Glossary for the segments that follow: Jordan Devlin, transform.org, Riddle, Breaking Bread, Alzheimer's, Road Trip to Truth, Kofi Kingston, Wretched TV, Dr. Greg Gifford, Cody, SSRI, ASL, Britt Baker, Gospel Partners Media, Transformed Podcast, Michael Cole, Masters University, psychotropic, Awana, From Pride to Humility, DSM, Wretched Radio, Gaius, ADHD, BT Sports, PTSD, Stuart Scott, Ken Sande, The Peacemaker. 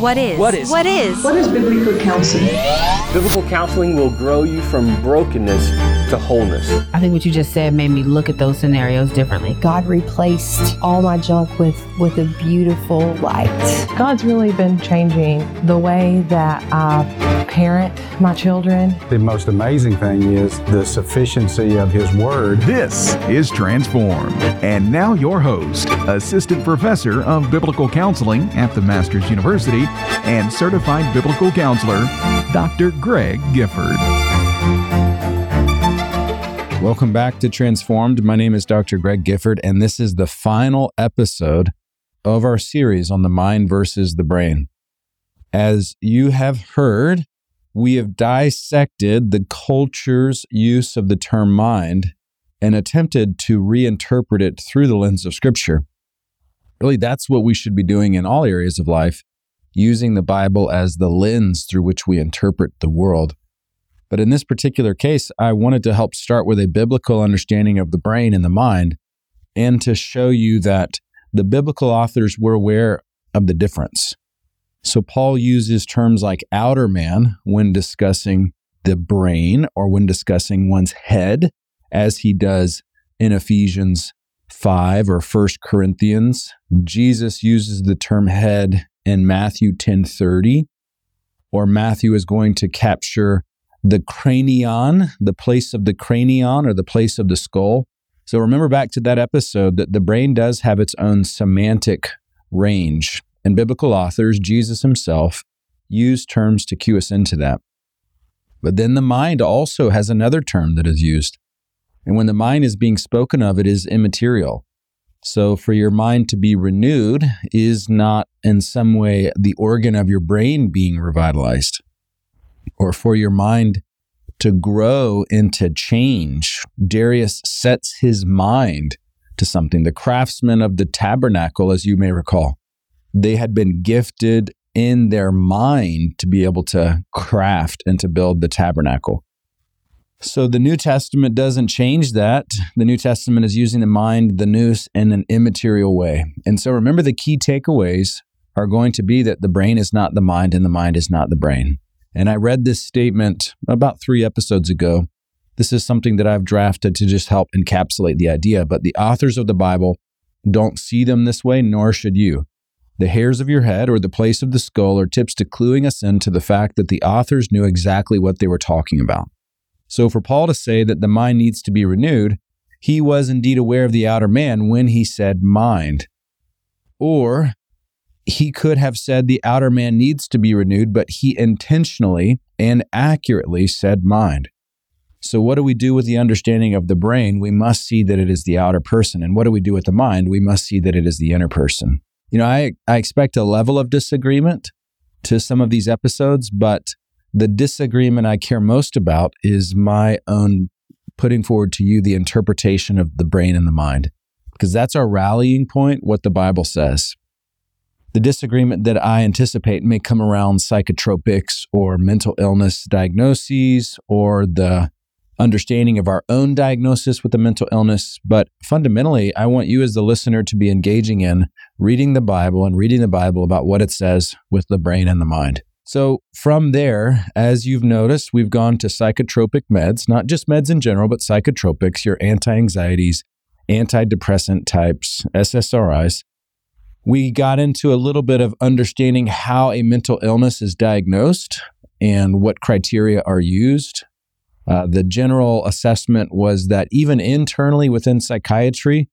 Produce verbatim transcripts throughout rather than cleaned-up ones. What is? What is? What is? What is biblical counseling? Biblical counseling will grow you from brokenness to wholeness. I think what you just said made me look at those scenarios differently. God replaced all my junk with, with a beautiful light. God's really been changing the way that I parent my children. The most amazing thing is the sufficiency of His Word. This is Transformed. And now your host, Assistant Professor of Biblical Counseling at the Masters University, and certified biblical counselor, Doctor Greg Gifford. Welcome back to Transformed. My name is Doctor Greg Gifford, and this is the final episode of our series on the mind versus the brain. As you have heard, we have dissected the culture's use of the term mind and attempted to reinterpret it through the lens of Scripture. Really, that's what we should be doing in all areas of life, using the Bible as the lens through which we interpret the world. But in this particular case, I wanted to help start with a biblical understanding of the brain and the mind, and to show you that the biblical authors were aware of the difference. So Paul uses terms like outer man when discussing the brain or when discussing one's head, as he does in Ephesians five or First Corinthians. Jesus uses the term head in Matthew ten thirty, or Matthew is going to capture the cranion, the place of the cranion or the place of the skull. So remember back to that episode that the brain does have its own semantic range, and biblical authors, Jesus himself, used terms to cue us into that. But then the mind also has another term that is used, and when the mind is being spoken of, it is immaterial. So for your mind to be renewed is not in some way the organ of your brain being revitalized, or for your mind to grow into change. Darius sets his mind to something. The craftsmen of the tabernacle, as you may recall, they had been gifted in their mind to be able to craft and to build the tabernacle. So the New Testament doesn't change that. The New Testament is using the mind, the nous, in an immaterial way. And so remember, the key takeaways are going to be that the brain is not the mind and the mind is not the brain. And I read this statement about three episodes ago. This is something that I've drafted to just help encapsulate the idea, but the authors of the Bible don't see them this way, nor should you. The hairs of your head or the place of the skull are tips to cluing us into the fact that the authors knew exactly what they were talking about. So for Paul to say that the mind needs to be renewed, he was indeed aware of the outer man when he said mind. Or he could have said the outer man needs to be renewed, but he intentionally and accurately said mind. So what do we do with the understanding of the brain? We must see that it is the outer person. And what do we do with the mind? We must see that it is the inner person. You know, I, I expect a level of disagreement to some of these episodes, but the disagreement I care most about is my own putting forward to you the interpretation of the brain and the mind, because that's our rallying point, what the Bible says. The disagreement that I anticipate may come around psychotropics or mental illness diagnoses or the understanding of our own diagnosis with a mental illness. But fundamentally, I want you as the listener to be engaging in reading the Bible and reading the Bible about what it says with the brain and the mind. So from there, as you've noticed, we've gone to psychotropic meds, not just meds in general, but psychotropics, your anti-anxieties, antidepressant types, S S R Is. We got into a little bit of understanding how a mental illness is diagnosed and what criteria are used. Uh, the general assessment was that even internally within psychiatry,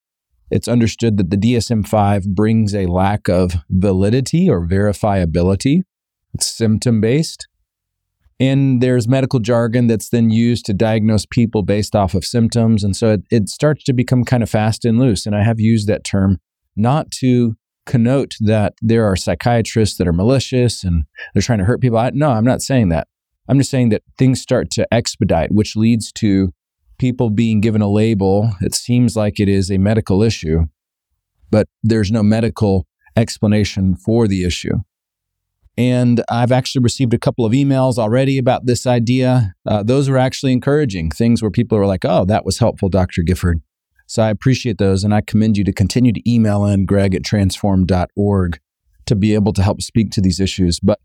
it's understood that the D S M five brings a lack of validity or verifiability. It's symptom-based, and there's medical jargon that's then used to diagnose people based off of symptoms, and so it, it starts to become kind of fast and loose, and I have used that term not to connote that there are psychiatrists that are malicious and they're trying to hurt people. I, no, I'm not saying that. I'm just saying that things start to expedite, which leads to people being given a label. It seems like it is a medical issue, but there's no medical explanation for the issue. And I've actually received a couple of emails already about this idea. Uh, those were actually encouraging, things where people are like, oh, that was helpful, Doctor Gifford. So I appreciate those, and I commend you to continue to email in greg at transform dot org to be able to help speak to these issues. But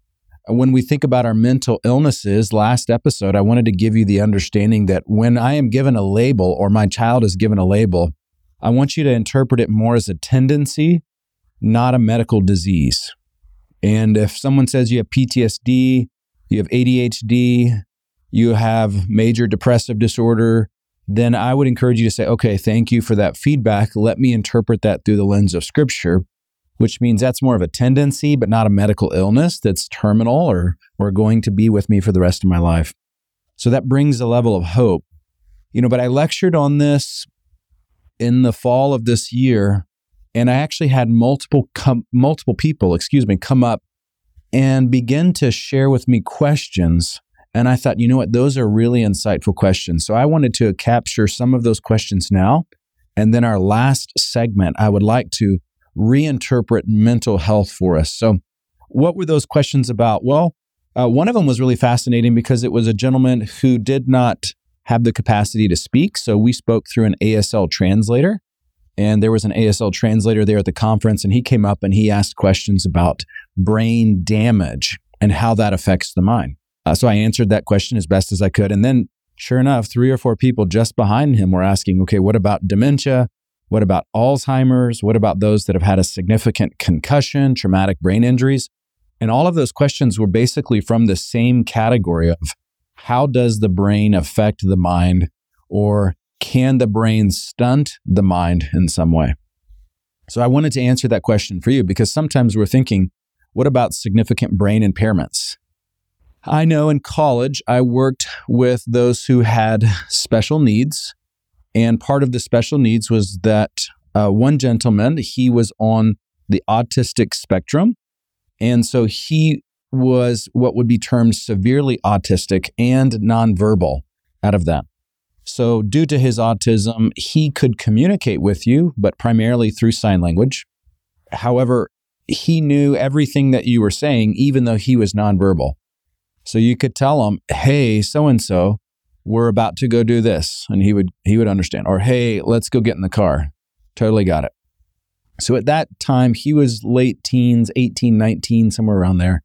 when we think about our mental illnesses, last episode, I wanted to give you the understanding that when I am given a label or my child is given a label, I want you to interpret it more as a tendency, not a medical disease. And if someone says you have P T S D, you have A D H D, you have major depressive disorder, then I would encourage you to say, okay, thank you for that feedback. Let me interpret that through the lens of Scripture, which means that's more of a tendency, but not a medical illness that's terminal or, or going to be with me for the rest of my life. So that brings a level of hope. You know, but I lectured on this in the fall of this year, and I actually had multiple com- multiple people, excuse me, come up and begin to share with me questions. And I thought, you know what, those are really insightful questions. So I wanted to capture some of those questions now. And then our last segment, I would like to reinterpret mental health for us. So what were those questions about? Well, uh, one of them was really fascinating because it was a gentleman who did not have the capacity to speak. So we spoke through an A S L translator. And there was an A S L translator there at the conference. And he came up and he asked questions about brain damage and how that affects the mind. Uh, so I answered that question as best as I could. And then sure enough, three or four people just behind him were asking, okay, what about dementia? What about Alzheimer's? What about those that have had a significant concussion, traumatic brain injuries? And all of those questions were basically from the same category of how does the brain affect the mind, or can the brain stunt the mind in some way? So I wanted to answer that question for you because sometimes we're thinking, what about significant brain impairments? I know in college, I worked with those who had special needs. And part of the special needs was that uh, one gentleman, he was on the autistic spectrum. And so he was what would be termed severely autistic and nonverbal out of that. So due to his autism, he could communicate with you, but primarily through sign language. However, he knew everything that you were saying, even though he was nonverbal. So you could tell him, hey, so-and-so, we're about to go do this. And he would he would understand. Or, hey, let's go get in the car. Totally got it. So at that time, he was late teens, eighteen, nineteen, somewhere around there.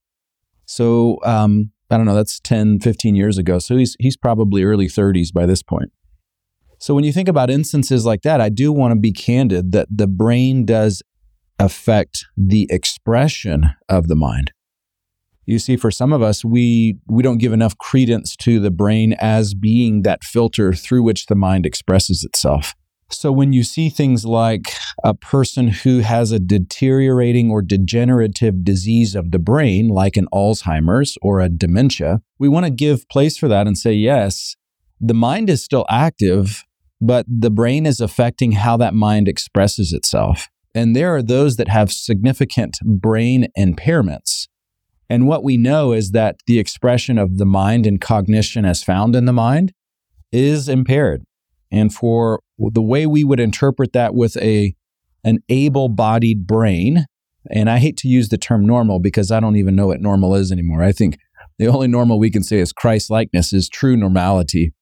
So um, I don't know, that's ten, fifteen years ago. So he's he's probably early thirties by this point. So when you think about instances like that, I do want to be candid that the brain does affect the expression of the mind. You see, for some of us, we we don't give enough credence to the brain as being that filter through which the mind expresses itself. So when you see things like a person who has a deteriorating or degenerative disease of the brain, like an Alzheimer's or a dementia, we want to give place for that and say, yes, the mind is still active, but the brain is affecting how that mind expresses itself. And there are those that have significant brain impairments. And what we know is that the expression of the mind and cognition as found in the mind is impaired. And for the way we would interpret that with a an able-bodied brain, and I hate to use the term normal because I don't even know what normal is anymore. I think the only normal we can say is Christ-likeness, is true normality.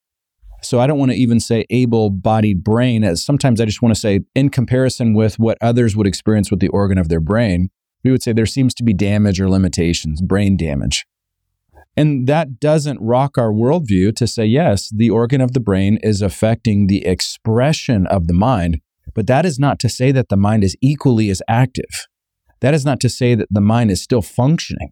So I don't want to even say able-bodied brain, as sometimes I just want to say in comparison with what others would experience with the organ of their brain. We would say there seems to be damage or limitations, brain damage. And that doesn't rock our worldview to say, yes, the organ of the brain is affecting the expression of the mind, but that is not to say that the mind is equally as active. That is not to say that the mind is still functioning.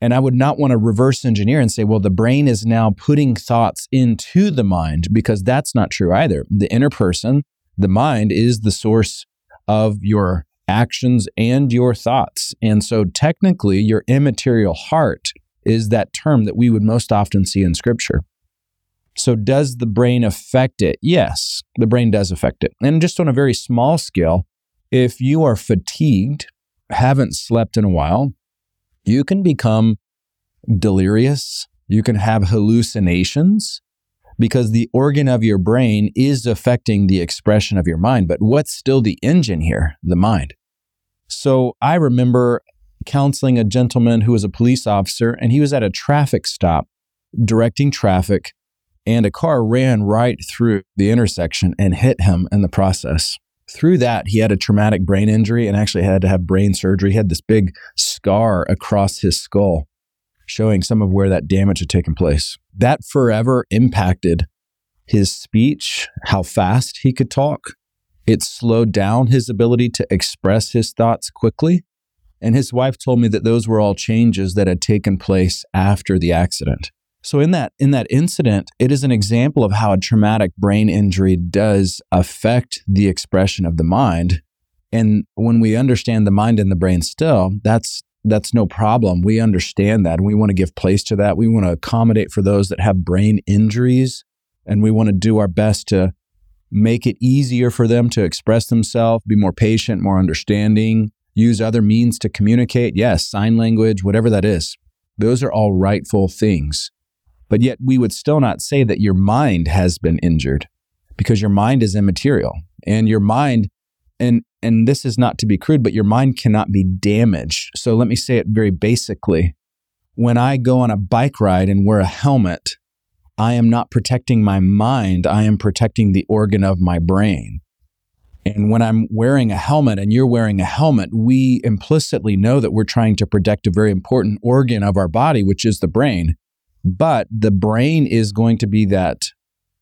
And I would not want to reverse engineer and say, well, the brain is now putting thoughts into the mind, because that's not true either. The inner person, the mind, is the source of your actions and your thoughts. And so technically, your immaterial heart is that term that we would most often see in Scripture. So does the brain affect it? Yes, the brain does affect it. And just on a very small scale, if you are fatigued, haven't slept in a while, you can become delirious. You can have hallucinations because the organ of your brain is affecting the expression of your mind. But what's still the engine here? The mind. So I remember counseling a gentleman who was a police officer, and he was at a traffic stop directing traffic, and a car ran right through the intersection and hit him in the process. Through that, he had a traumatic brain injury and actually had to have brain surgery. He had this big scar across his skull, showing some of where that damage had taken place. That forever impacted his speech, how fast he could talk. It slowed down his ability to express his thoughts quickly. And his wife told me that those were all changes that had taken place after the accident. So in that in that incident, it is an example of how a traumatic brain injury does affect the expression of the mind. And when we understand the mind and the brain still, that's that's no problem. We understand that. We want to give place to that. We want to accommodate for those that have brain injuries, and we want to do our best to make it easier for them to express themselves, be more patient, more understanding, use other means to communicate. Yes, sign language, whatever that is. Those are all rightful things. But yet we would still not say that your mind has been injured, because your mind is immaterial, and your mind, and and this is not to be crude, but your mind cannot be damaged. So let me say it very basically. When I go on a bike ride and wear a helmet, I am not protecting my mind. I am protecting the organ of my brain. And when I'm wearing a helmet and you're wearing a helmet, we implicitly know that we're trying to protect a very important organ of our body, which is the brain. But the brain is going to be that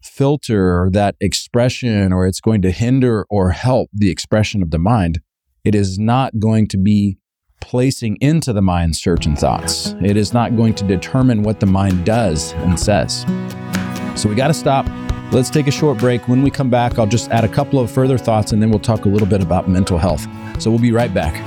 filter or that expression, or it's going to hinder or help the expression of the mind. It is not going to be placing into the mind certain thoughts. It is not going to determine what the mind does and says. So we got to stop. Let's take a short break. When we come back, I'll just add a couple of further thoughts, and then we'll talk a little bit about mental health. So we'll be right back.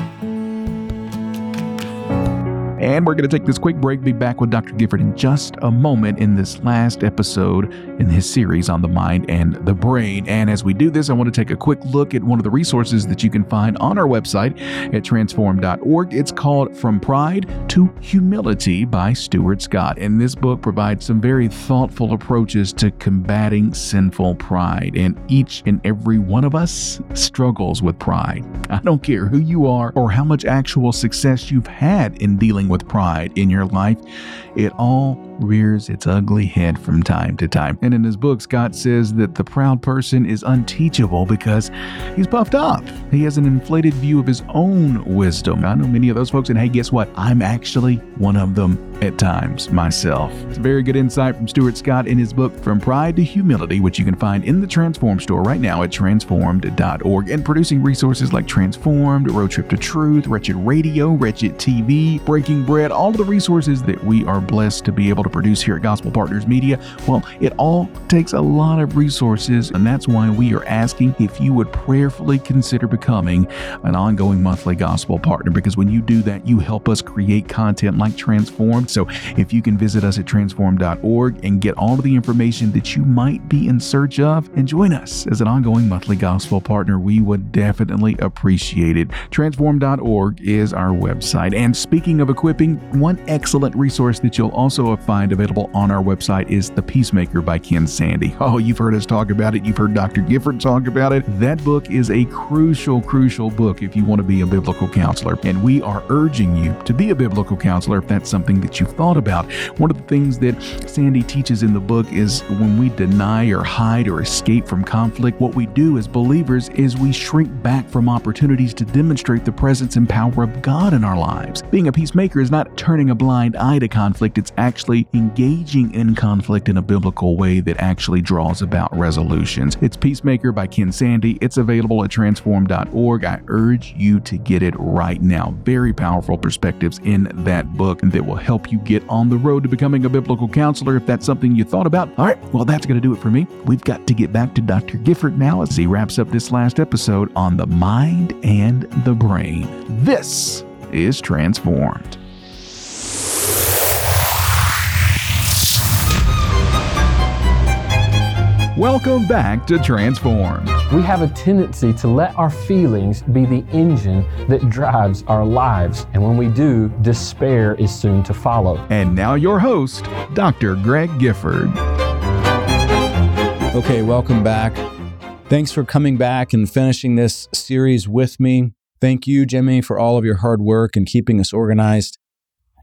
And we're going to take this quick break. Be back with Doctor Gifford in just a moment in this last episode in his series on the mind and the brain. And as we do this, I want to take a quick look at one of the resources that you can find on our website at transform dot org. It's called From Pride to Humility by Stuart Scott. And this book provides some very thoughtful approaches to combating sinful pride. And each and every one of us struggles with pride. I don't care who you are or how much actual success you've had in dealing with with pride in your life, it all rears its ugly head from time to time. And in his book, Scott says that the proud person is unteachable because he's puffed up. He has an inflated view of his own wisdom. I know many of those folks, and hey, guess what? I'm actually one of them at times myself. It's a very good insight from Stuart Scott in his book, From Pride to Humility, which you can find in the Transform store right now at transformed dot org. And producing resources like Transformed, Road Trip to Truth, Wretched Radio, Wretched T V, Breaking Bread, all of the resources that we are blessed to be able to produce here at Gospel Partners Media. Well, it all takes a lot of resources, and that's why we are asking if you would prayerfully consider becoming an ongoing monthly gospel partner, because when you do that, you help us create content like Transformed. So if you can visit us at transform dot org and get all of the information that you might be in search of and join us as an ongoing monthly gospel partner, we would definitely appreciate it. transform dot org is our website. And speaking of equipment, one excellent resource that you'll also find available on our website is The Peacemaker by Ken Sande. Oh, you've heard us talk about it. You've heard Doctor Gifford talk about it. That book is a crucial, crucial book if you want to be a biblical counselor. And we are urging you to be a biblical counselor if that's something that you've thought about. One of the things that Sande teaches in the book is when we deny or hide or escape from conflict, what we do as believers is we shrink back from opportunities to demonstrate the presence and power of God in our lives. Being a peacemaker is not turning a blind eye to conflict. It's actually engaging in conflict in a biblical way that actually draws about resolutions. It's Peacemaker by Ken Sande. It's available at transform dot org. I urge you to get it right now. Very powerful perspectives in that book that will help you get on the road to becoming a biblical counselor if that's something you thought about. All right, well, that's going to do it for me. We've got to get back to Doctor Gifford now as he wraps up this last episode on the mind and the brain. This is Transformed. Welcome back to Transform. We have a tendency to let our feelings be the engine that drives our lives. And when we do, despair is soon to follow. And now your host, Doctor Greg Gifford. Okay, welcome back. Thanks for coming back and finishing this series with me. Thank you, Jimmy, for all of your hard work and keeping us organized.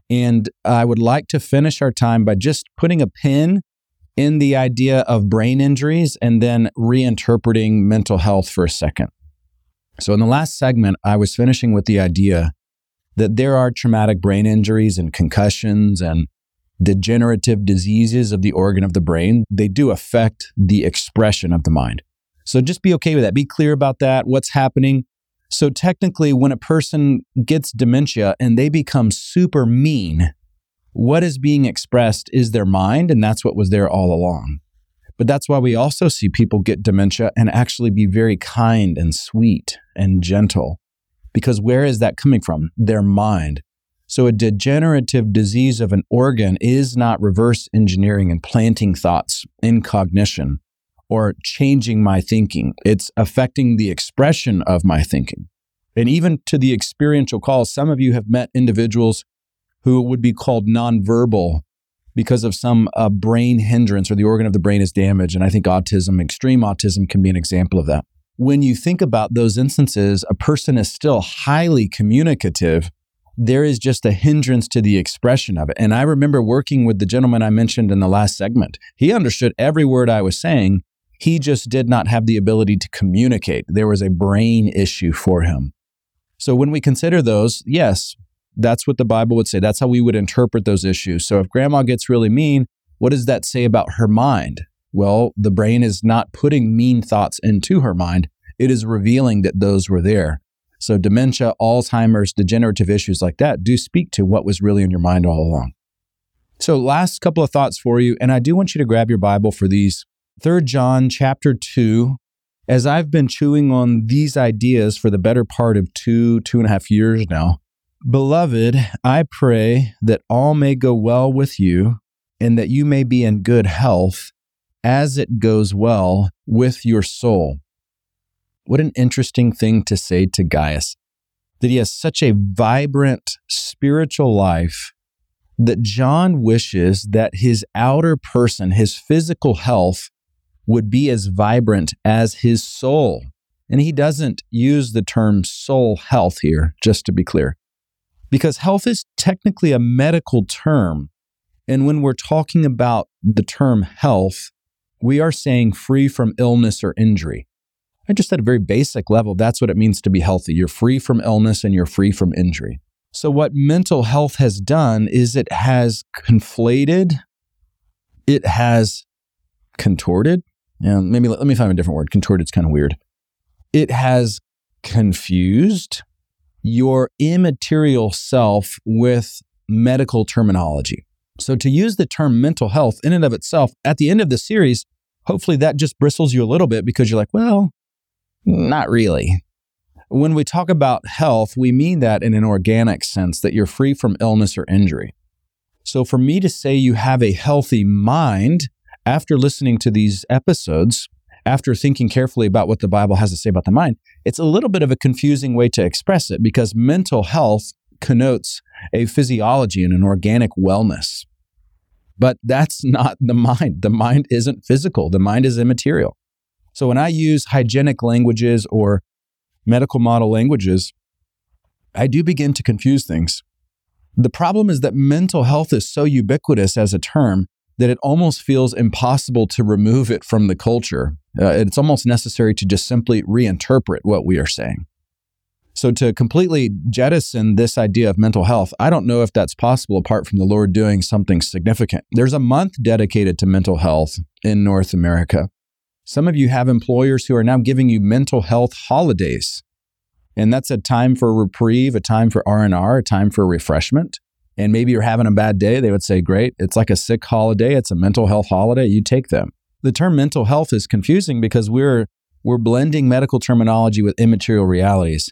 And I would like to finish our time by just putting a pin in the idea of brain injuries and then reinterpreting mental health for a second. So in the last segment, I was finishing with the idea that there are traumatic brain injuries and concussions and degenerative diseases of the organ of the brain. They do affect the expression of the mind. So just be okay with that. Be clear about that, what's happening. So technically, when a person gets dementia and they become super mean, what is being expressed is their mind, and that's what was there all along. But that's why we also see people get dementia and actually be very kind and sweet and gentle, because where is that coming from? Their mind. So a degenerative disease of an organ is not reverse engineering and planting thoughts in cognition or changing my thinking. It's affecting the expression of my thinking. And even to the experiential calls, some of you have met individuals who would be called nonverbal because of some uh, brain hindrance or the organ of the brain is damaged. And I think autism, extreme autism, can be an example of that. When you think about those instances, a person is still highly communicative. There is just a hindrance to the expression of it. And I remember working with the gentleman I mentioned in the last segment. He understood every word I was saying. He just did not have the ability to communicate. There was a brain issue for him. So when we consider those, yes, that's what the Bible would say. That's how we would interpret those issues. So if grandma gets really mean, what does that say about her mind? Well, the brain is not putting mean thoughts into her mind. It is revealing that those were there. So dementia, Alzheimer's, degenerative issues like that do speak to what was really in your mind all along. So last couple of thoughts for you, and I do want you to grab your Bible for these. Third John chapter two. As I've been chewing on these ideas for the better part of two, two and a half years now, beloved, I pray that all may go well with you and that you may be in good health as it goes well with your soul. What an interesting thing to say to Gaius, that he has such a vibrant spiritual life that John wishes that his outer person, his physical health, would be as vibrant as his soul. And he doesn't use the term soul health here, just to be clear. Because health is technically a medical term. And when we're talking about the term health, we are saying free from illness or injury. And just at a very basic level, that's what it means to be healthy. You're free from illness and you're free from injury. So what mental health has done is it has conflated, it has contorted. Yeah, maybe let me find a different word. Contorted's kind of weird. It has confused your immaterial self with medical terminology. So to use the term mental health in and of itself, at the end of the series, hopefully that just bristles you a little bit because you're like, well, not really. When we talk about health, we mean that in an organic sense, that you're free from illness or injury. So for me to say you have a healthy mind after listening to these episodes, after thinking carefully about what the Bible has to say about the mind, it's a little bit of a confusing way to express it because mental health connotes a physiology and an organic wellness. But that's not the mind. The mind isn't physical. The mind is immaterial. So when I use hygienic languages or medical model languages, I do begin to confuse things. The problem is that mental health is so ubiquitous as a term that it almost feels impossible to remove it from the culture. Uh, it's almost necessary to just simply reinterpret what we are saying. So to completely jettison this idea of mental health, I don't know if that's possible apart from the Lord doing something significant. There's a month dedicated to mental health in North America. Some of you have employers who are now giving you mental health holidays. And that's a time for reprieve, a time for R and R, a time for refreshment. And maybe you're having a bad day. They would say, great, it's like a sick holiday. It's a mental health holiday. You take them. The term mental health is confusing because we're we're blending medical terminology with immaterial realities.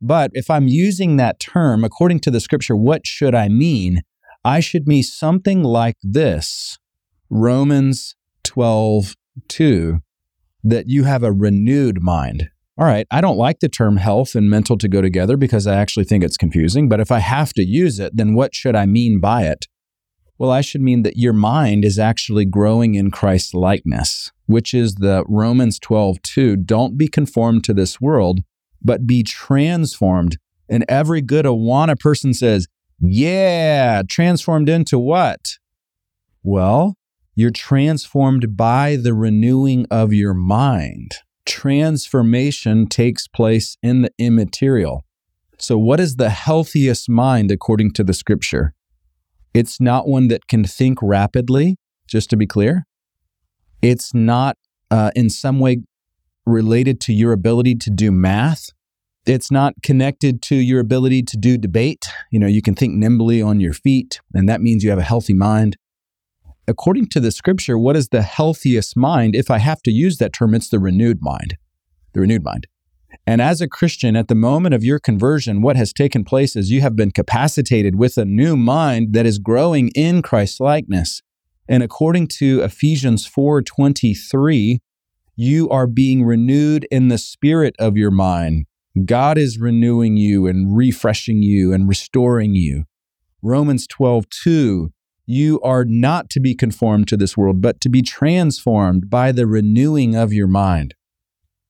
But if I'm using that term, according to the scripture, what should I mean? I should mean something like this, Romans twelve two, that you have a renewed mind. All right, I don't like the term health and mental to go together because I actually think it's confusing, but if I have to use it, then what should I mean by it? Well, I should mean that your mind is actually growing in Christ's likeness, which is the Romans twelve two, don't be conformed to this world, but be transformed. And every good Awana person says, yeah, transformed into what? Well, you're transformed by the renewing of your mind. transformation takes place in the immaterial. So what is the healthiest mind according to the scripture? It's not one that can think rapidly, just to be clear. It's not uh, in some way related to your ability to do math. It's not connected to your ability to do debate. You know, you can think nimbly on your feet, and that means you have a healthy mind. According to the scripture, what is the healthiest mind? If I have to use that term, it's the renewed mind, the renewed mind. And as a Christian, at the moment of your conversion, what has taken place is you have been capacitated with a new mind that is growing in Christ's likeness. And according to Ephesians four twenty-three, you are being renewed in the spirit of your mind. God is renewing you and refreshing you and restoring you. Romans twelve two, you are not to be conformed to this world, but to be transformed by the renewing of your mind.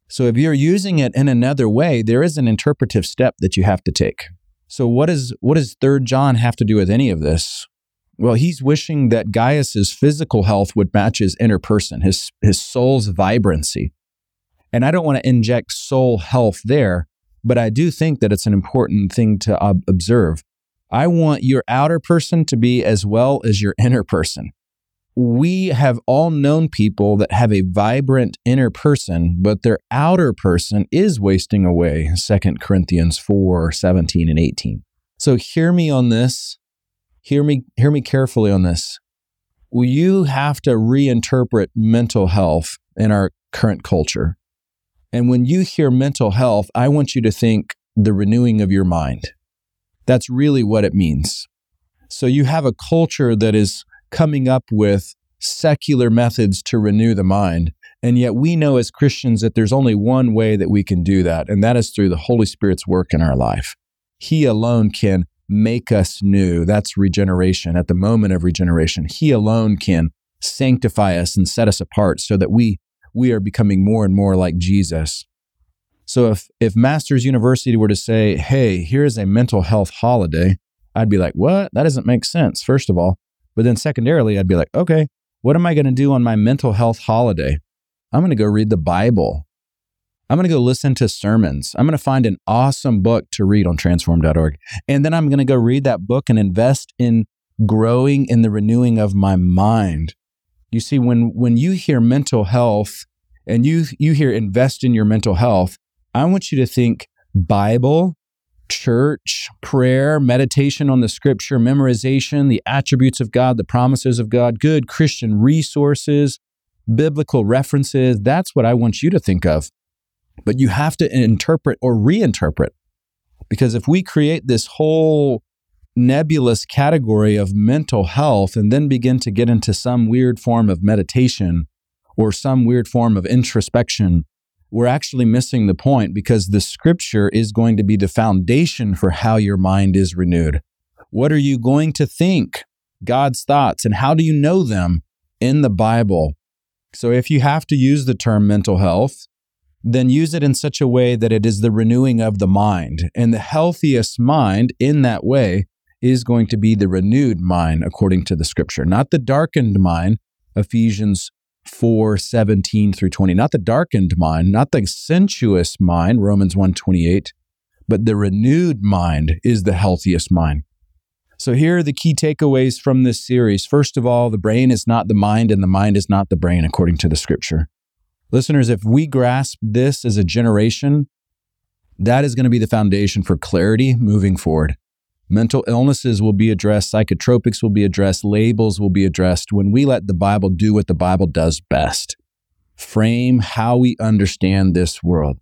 So if you're using it in another way, there is an interpretive step that you have to take. So what is what does Third John have to do with any of this? Well, he's wishing that Gaius's physical health would match his inner person, his his soul's vibrancy. And I don't want to inject soul health there, but I do think that it's an important thing to ob- observe. I want your outer person to be as well as your inner person. We have all known people that have a vibrant inner person, but their outer person is wasting away, Second Corinthians four seventeen and eighteen. So hear me on this. Hear me, hear me carefully on this. You have to reinterpret mental health in our current culture. And when you hear mental health, I want you to think the renewing of your mind. That's really what it means. So you have a culture that is coming up with secular methods to renew the mind. And yet we know as Christians that there's only one way that we can do that, and that is through the Holy Spirit's work in our life. He alone can make us new. That's regeneration, at the moment of regeneration. He alone can sanctify us and set us apart so that we we are becoming more and more like Jesus. So if if Masters University were to say, hey, here's a mental health holiday, I'd be like, what? That doesn't make sense, first of all. But then secondarily, I'd be like, okay, what am I going to do on my mental health holiday? I'm going to go read the Bible. I'm going to go listen to sermons. I'm going to find an awesome book to read on transform dot org. And then I'm going to go read that book and invest in growing in the renewing of my mind. You see, when when you hear mental health and you you hear invest in your mental health, I want you to think Bible, church, prayer, meditation on the scripture, memorization, the attributes of God, the promises of God, good Christian resources, biblical references. That's what I want you to think of. But you have to interpret or reinterpret, because if we create this whole nebulous category of mental health and then begin to get into some weird form of meditation or some weird form of introspection, we're actually missing the point, because the scripture is going to be the foundation for how your mind is renewed. What are you going to think? God's thoughts, and how do you know them? In the Bible. So if you have to use the term mental health, then use it in such a way that it is the renewing of the mind. And the healthiest mind in that way is going to be the renewed mind according to the scripture, not the darkened mind, Ephesians four seventeen through twenty, not the darkened mind, not the sensuous mind, Romans one twenty-eight, but the renewed mind is the healthiest mind. So here are the key takeaways from this series. First of all, the brain is not the mind and the mind is not the brain according to the scripture. Listeners, if we grasp this as a generation, that is going to be the foundation for clarity moving forward. Mental illnesses will be addressed, psychotropics will be addressed, labels will be addressed when we let the Bible do what the Bible does best, frame how we understand this world.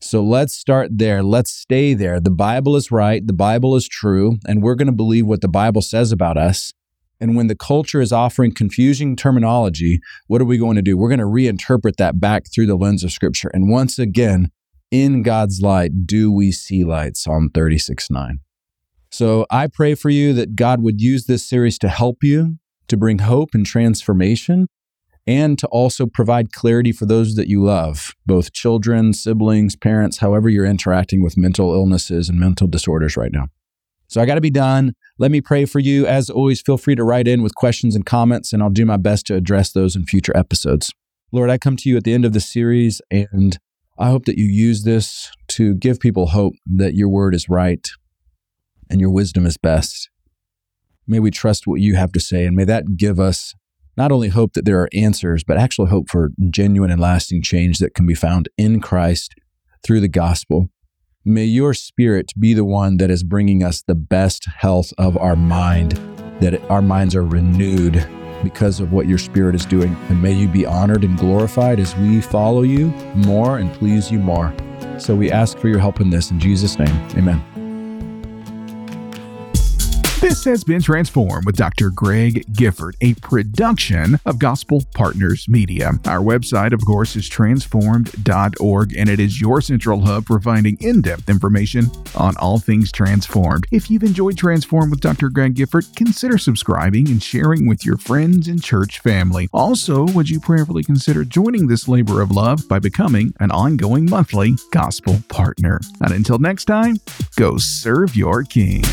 So let's start there. Let's stay there. The Bible is right. The Bible is true. And we're going to believe what the Bible says about us. And when the culture is offering confusing terminology, what are we going to do? We're going to reinterpret that back through the lens of scripture. And once again, in God's light, do we see light? Psalm thirty-six nine. So I pray for you that God would use this series to help you, to bring hope and transformation, and to also provide clarity for those that you love, both children, siblings, parents, however you're interacting with mental illnesses and mental disorders right now. So I got to be done. Let me pray for you. As always, feel free to write in with questions and comments, and I'll do my best to address those in future episodes. Lord, I come to you at the end of this series, and I hope that you use this to give people hope that your word is right and your wisdom is best. May we trust what you have to say, and may that give us not only hope that there are answers, but actually hope for genuine and lasting change that can be found in Christ through the gospel. May your spirit be the one that is bringing us the best health of our mind, that our minds are renewed because of what your spirit is doing. And may you be honored and glorified as we follow you more and please you more. So we ask for your help in this. In Jesus' name, amen. This has been Transform with Doctor Greg Gifford, a production of Gospel Partners Media. Our website, of course, is transformed dot org, and it is your central hub for finding in-depth information on all things transformed. If you've enjoyed Transform with Doctor Greg Gifford, consider subscribing and sharing with your friends and church family. Also, would you prayerfully consider joining this labor of love by becoming an ongoing monthly Gospel Partner? And until next time, go serve your King.